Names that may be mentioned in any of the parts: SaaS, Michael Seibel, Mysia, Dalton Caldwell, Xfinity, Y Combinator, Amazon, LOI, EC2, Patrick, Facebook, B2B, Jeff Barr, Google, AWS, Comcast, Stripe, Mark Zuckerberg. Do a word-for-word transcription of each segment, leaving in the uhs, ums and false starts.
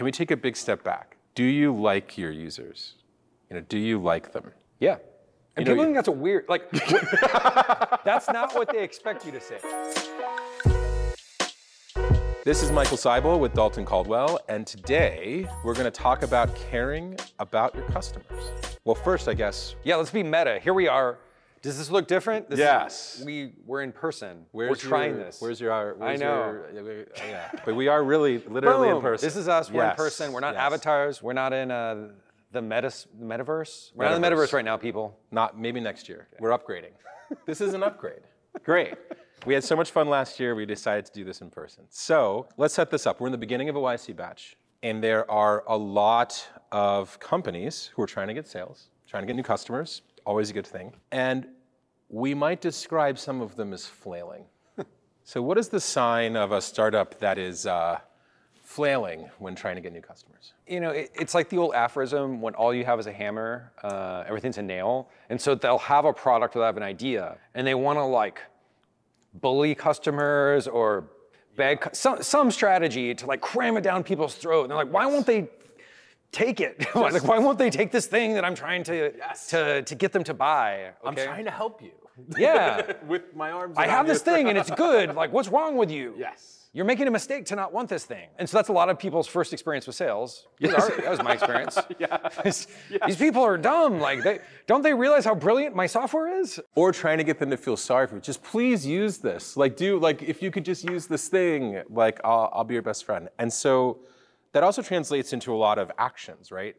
can we take a big step back? Do you like your users? You know, do you like them? Yeah. And you people know, think that's a weird, like, that's not what they expect you to say. This is Michael Seibel with Dalton Caldwell, and today we're going to talk about caring about your customers. Well, first, I guess. Yeah, let's be meta. Here we are. Does this look different? This yes. Is, we, we're in person. Where's we're trying your, this. Where's your, where's I know. Your, yeah. But we are really, literally Boom. in person. This is us. We're yes. in person. We're not yes. avatars. We're not in uh, the metas, metaverse. We're metaverse. not in the metaverse right now, people. Not, maybe next year. Yeah. We're upgrading. This is an upgrade. Great. We had so much fun last year, we decided to do this in person. So let's set this up. We're in the beginning of a Y C batch, and there are a lot of companies who are trying to get sales, trying to get new customers, always a good thing. And we might describe some of them as flailing. So what is the sign of a startup that is uh, flailing when trying to get new customers? You know, it, it's like the old aphorism, when all you have is a hammer, uh, everything's a nail. And so they'll have a product or they'll have an idea, and they want to like, bully customers or beg, some, some strategy to like cram it down people's throat. And they're like, why won't they take it? Like, why won't they take this thing that I'm trying to, yes. to, to get them to buy? Okay? I'm trying to help you. Yeah. With my arms I have you. This thing and it's good. Like, what's wrong with you? Yes. You're making a mistake to not want this thing. And so that's a lot of people's first experience with sales. Yes. Our, that was my experience. yes. Yes. These people are dumb. Like, they, don't they realize how brilliant my software is? Or trying to get them to feel sorry for you. Just please use this. Like, do, like, if you could just use this thing, like, I'll, I'll be your best friend. And so that also translates into a lot of actions, right?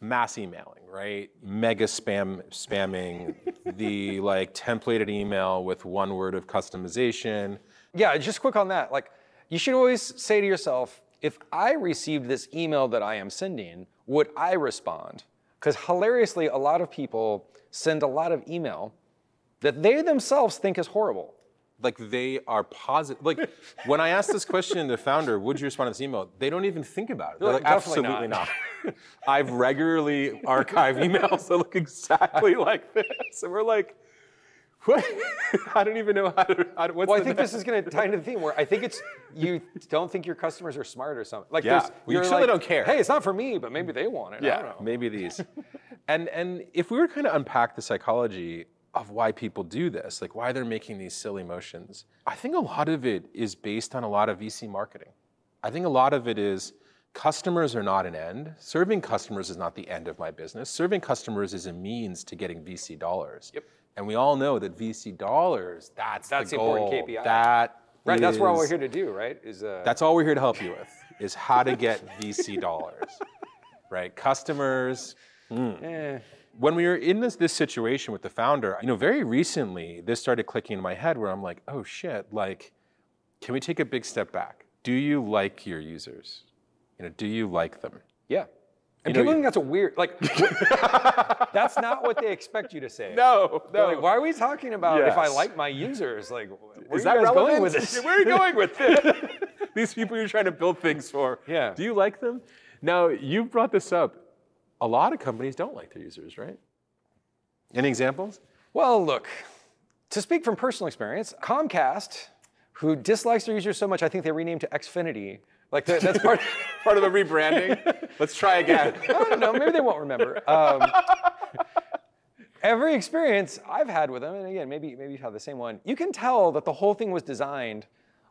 Mass emailing, right? Mega spam, spamming, the like templated email with one word of customization. Yeah, just quick on that. Like, you should always say to yourself, if I received this email that I am sending, would I respond? Because hilariously, a lot of people send a lot of email that they themselves think is horrible. Like, they are positive. Like, when I asked this question to the founder, would you respond to this email? They don't even think about it. They're like, absolutely not. not. I've regularly archived emails that look exactly like this. And we're like, what? I don't even know how to, how to what's Well, I think next? This is going to tie into the theme where I think it's, you don't think your customers are smart or something. Like, yeah, there's, well, you surely like, don't care. Hey, it's not for me, but maybe they want it. Yeah, I don't know. Maybe these. and, and if we were to kind of unpack the psychology of why people do this, like why they're making these silly motions, I think a lot of it is based on a lot of V C marketing. I think a lot of it is customers are not an end. Serving customers is not the end of my business. Serving customers is a means to getting V C dollars. Yep. And we all know that V C dollars, that's, that's the goal. That's important K P I. That right, is, that's what we're here to do, right? Is uh... That's all we're here to help you with, is how to get V C dollars, right? Customers. Mm. Eh. When we were in this, this situation with the founder, you know, very recently, this started clicking in my head where I'm like, oh shit, like, can we take a big step back? Do you like your users? You know, do you like them? Yeah. And you people know, think that's a weird, like, that's not what they expect you to say. No, no. Like, why are we talking about yes. if I like my users? Like, where Is are you that guys relevant? going with this? Where are you going with this? These people you're trying to build things for. Yeah. Do you like them? Now, you brought this up. A lot of companies don't like their users, right? Any examples? Well, look, to speak from personal experience, Comcast, who dislikes their users so much, I think they renamed to Xfinity. Like, the, that's part of, part of the rebranding. Let's try again. I don't know. Maybe they won't remember. Um, every experience I've had with them, and again, maybe maybe you have the same one, you can tell that the whole thing was designed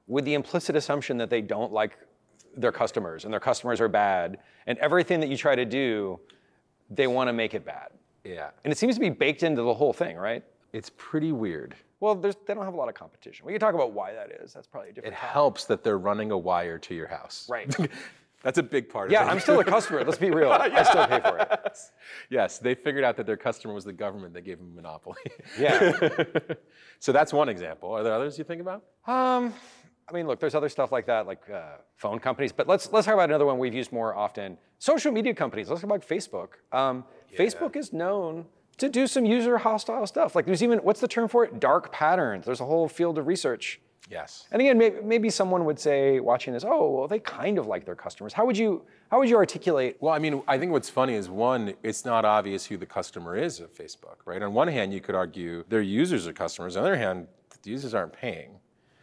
with the implicit assumption that they don't like their customers, and their customers are bad, and everything that you try to do, they want to make it bad. Yeah. And it seems to be baked into the whole thing, right? It's pretty weird. Well, there's, they don't have a lot of competition. We can talk about why that is. That's probably a different It topic. Helps that they're running a wire to your house. Right. That's a big part of yeah, it. Yeah, I'm still a customer. Let's be real. yes. I still pay for it. Yes, they figured out that their customer was the government that gave them a monopoly. Yeah. So that's one example. Are there others you think about? Um, I mean, look, there's other stuff like that, like uh, phone companies. But let's let's talk about another one we've used more often. Social media companies. Let's talk about Facebook. Um, yeah. Facebook is known to do some user hostile stuff. Like there's even, what's the term for it? Dark patterns. There's a whole field of research. Yes. And again, maybe, maybe someone would say, watching this, oh, well, they kind of like their customers. How would you, how would you articulate? Well, I mean, I think what's funny is one, it's not obvious who the customer is of Facebook, right? On one hand, you could argue their users are customers. On the other hand, the users aren't paying.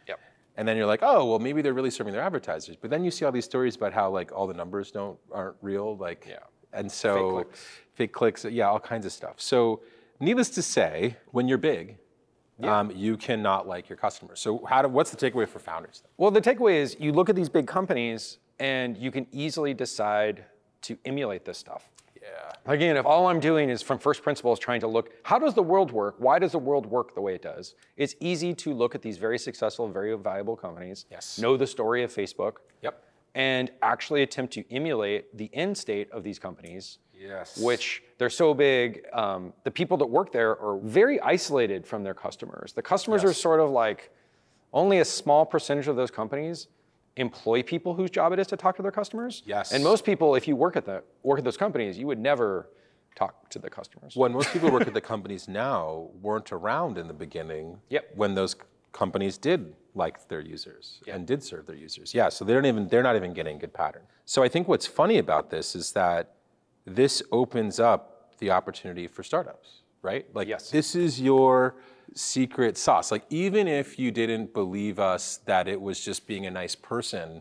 Yep. And then you're like, oh, well, maybe they're really serving their advertisers. But then you see all these stories about how like all the numbers don't aren't real, like, yeah. and so fake clicks. fake clicks, yeah, all kinds of stuff. So, needless to say, when you're big, yeah. um, you cannot like your customers. So, how do, what's the takeaway for founders? Then? Well, the takeaway is you look at these big companies, and you can easily decide to emulate this stuff. Yeah. Again, if all I'm doing is from first principles trying to look, how does the world work? Why does the world work the way it does? It's easy to look at these very successful, very valuable companies, yes. know the story of Facebook, yep. and actually attempt to emulate the end state of these companies, yes. which they're so big. Um, the people that work there are very isolated from their customers. The customers yes. are sort of like only a small percentage of those companies employ people whose job it is to talk to their customers. Yes. And most people, if you work at the work at those companies, you would never talk to the customers. When most people work at the companies now weren't around in the beginning yep. when those companies did like their users yep. and did serve their users. Yeah, so they don't even they're not even getting a good pattern. So I think what's funny about this is that this opens up the opportunity for startups, right? Like yes. this is your secret sauce. Like even if you didn't believe us that it was just being a nice person,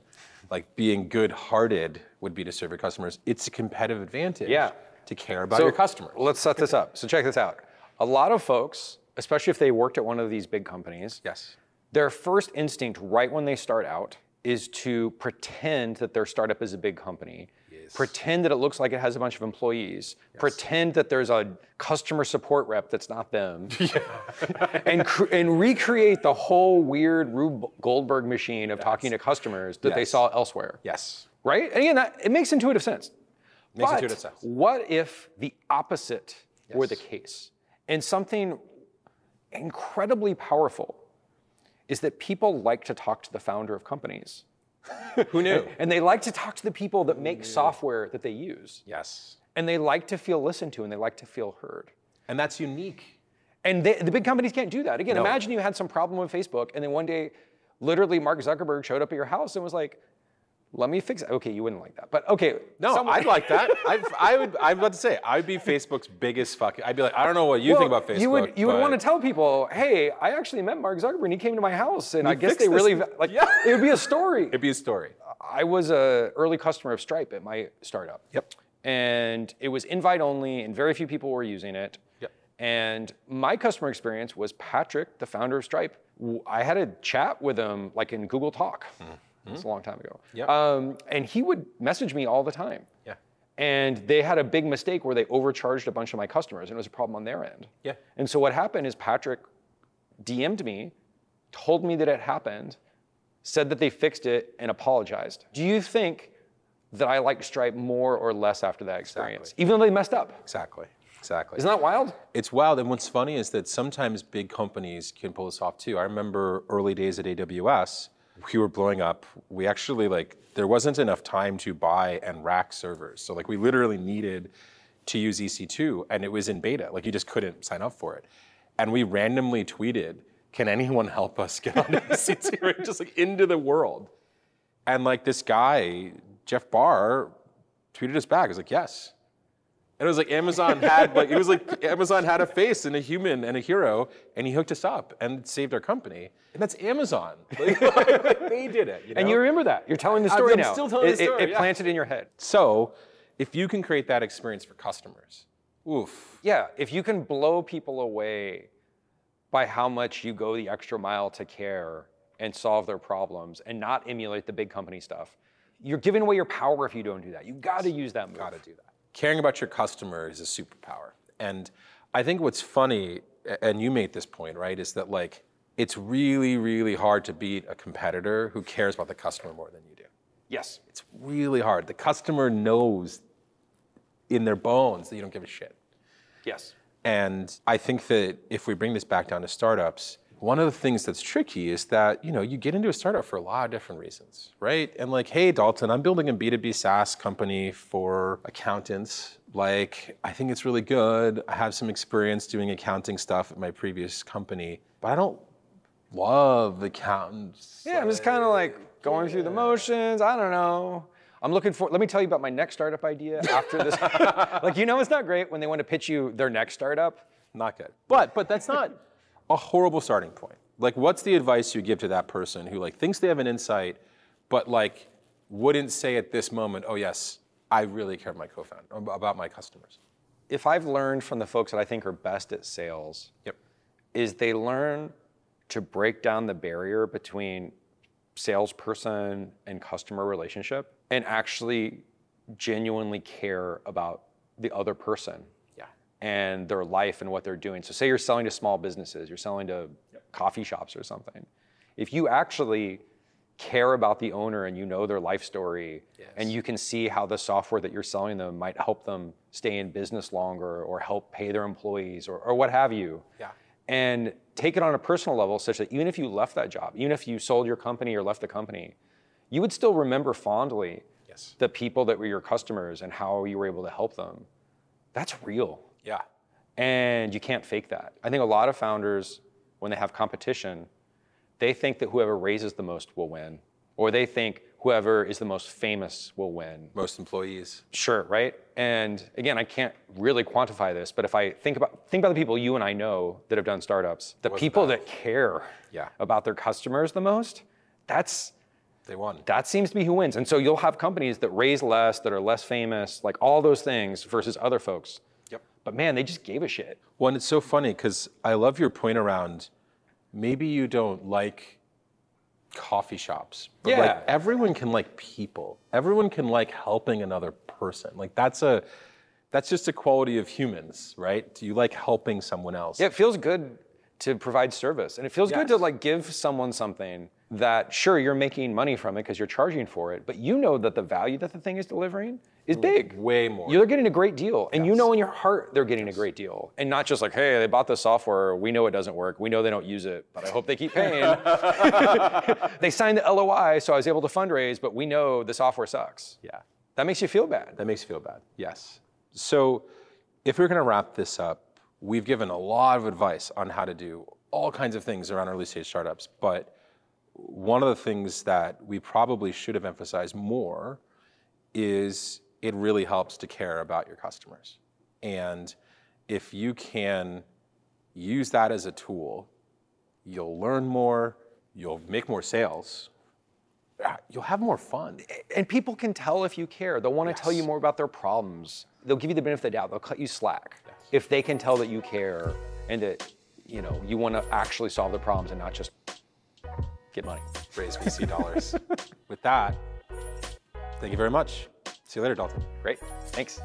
like being good-hearted would be to serve your customers, it's a competitive advantage yeah. to care about so your customers. Let's set this up. So check this out. A lot of folks, especially if they worked at one of these big companies, yes. their first instinct right when they start out is to pretend that their startup is a big company. Pretend that it looks like it has a bunch of employees. Yes. Pretend that there's a customer support rep that's not them. Yeah. and cre- and recreate the whole weird Rube Goldberg machine of yes. talking to customers that yes. they saw elsewhere. Yes. Right? And again, that, it makes intuitive sense. Makes but intuitive sense. What if the opposite yes. were the case? And something incredibly powerful is that people like to talk to the founder of companies. Who knew? And they like to talk to the people that make software that they use. Yes. And they like to feel listened to and they like to feel heard. And that's unique. And they, the big companies can't do that. Again, no. imagine you had some problem with Facebook and then one day, literally Mark Zuckerberg showed up at your house and was like, let me fix it. Okay, you wouldn't like that, but okay. No, someone... I'd like that. I've, I would, I'm about to say, I'd be Facebook's biggest fucking, I'd be like, I don't know what you well, think about Facebook. You would, you but... would want to tell people, hey, I actually met Mark Zuckerberg and he came to my house and, and I guess they this. really, like, yeah. it would be a story. It'd be a story. I was an early customer of Stripe at my startup. Yep. And it was invite only and very few people were using it. Yep. And my customer experience was Patrick, the founder of Stripe. I had a chat with him like in Google Talk. Mm. It's a long time ago. Yep. Um, and he would message me all the time. Yeah. And they had a big mistake where they overcharged a bunch of my customers and it was a problem on their end. Yeah. And so what happened is Patrick D M'd me, told me that it happened, said that they fixed it and apologized. Do you think that I liked Stripe more or less after that experience? Exactly. Even though they messed up. Exactly. Exactly. Isn't that wild? It's wild. And what's funny is that sometimes big companies can pull this off too. I remember early days at A W S, we were blowing up. We actually, like, there wasn't enough time to buy and rack servers. So, like, we literally needed to use E C two, and it was in beta. Like, you just couldn't sign up for it. And we randomly tweeted, can anyone help us get on E C two? Right? Just, like, into the world. And, like, this guy, Jeff Barr, tweeted us back. He was like, yes. And it was like Amazon had, like, it was like Amazon had a face and a human and a hero, and he hooked us up and saved our company. And that's Amazon. Like, like, like they did it. You know? And you remember that. You're telling the story I'm now. I'm still telling it, the story. It, it yeah. planted in your head. So, if you can create that experience for customers, oof. Yeah, if you can blow people away by how much you go the extra mile to care and solve their problems and not emulate the big company stuff, you're giving away your power if you don't do that. You got to use that move. Got to do that. Caring about your customer is a superpower. And I think what's funny, and you made this point, right, is that like it's really, really hard to beat a competitor who cares about the customer more than you do. Yes. It's really hard. The customer knows in their bones that you don't give a shit. Yes. And I think that if we bring this back down to startups, one of the things that's tricky is that, you know, you get into a startup for a lot of different reasons, right? And like, hey, Dalton, I'm building a B two B SaaS company for accountants. Like, I think it's really good. I have some experience doing accounting stuff at my previous company, but I don't love accountants. Yeah, like, I'm just kind of like going yeah. through the motions. I don't know. I'm looking for, let me tell you about my next startup idea after this. Like, you know, it's not great when they want to pitch you their next startup. Not good. But, but that's not a horrible starting point. Like, what's the advice you give to that person who like thinks they have an insight, but like wouldn't say at this moment, oh yes, I really care about my co-founder, about my customers? If I've learned from the folks that I think are best at sales, yep. is they learn to break down the barrier between salesperson and customer relationship and actually genuinely care about the other person yeah. and their life and what they're doing. So say you're selling to small businesses, you're selling to yep. coffee shops or something. If you actually care about the owner and you know their life story yes. and you can see how the software that you're selling them might help them stay in business longer or help pay their employees or, or what have you. Yeah. And take it on a personal level such that even if you left that job, even if you sold your company or left the company, you would still remember fondly yes. the people that were your customers and how you were able to help them. That's real. Yeah. And you can't fake that. I think a lot of founders, when they have competition, they think that whoever raises the most will win, or they think whoever is the most famous will win. Most employees. Sure, right? And again, I can't really quantify this, but if I think about think about the people you and I know that have done startups, the What's people that, that care yeah. about their customers the most, that's they won. That seems to be who wins. And so you'll have companies that raise less, that are less famous, like all those things versus other folks. Yep. But man, they just gave a shit. Well, and it's so funny because I love your point around maybe you don't like coffee shops, but yeah. like everyone can like people. Everyone can like helping another person. Like that's a, that's just a quality of humans, right? Do you like helping someone else? Yeah, it feels good to provide service, and it feels yes. good to like give someone something that sure you're making money from it because you're charging for it, but you know that the value that the thing is delivering is big. Way more. You're getting a great deal. And yes. you know in your heart they're getting yes. a great deal. And not just like, hey, they bought this software. We know it doesn't work. We know they don't use it, but I hope they keep paying. They signed the L O I, so I was able to fundraise, but we know the software sucks. Yeah. That makes you feel bad. That makes you feel bad, yes. So if we're going to wrap this up, we've given a lot of advice on how to do all kinds of things around early stage startups, but one of the things that we probably should have emphasized more is it really helps to care about your customers. And if you can use that as a tool, you'll learn more, you'll make more sales, you'll have more fun. And people can tell if you care. They'll want to yes. tell you more about their problems. They'll give you the benefit of the doubt. They'll cut you slack. Yes. If they can tell that you care and that you know you want to actually solve the problems and not just get money. Raise V C dollars. With that, thank you very much. See you later, Dalton. Great. Thanks.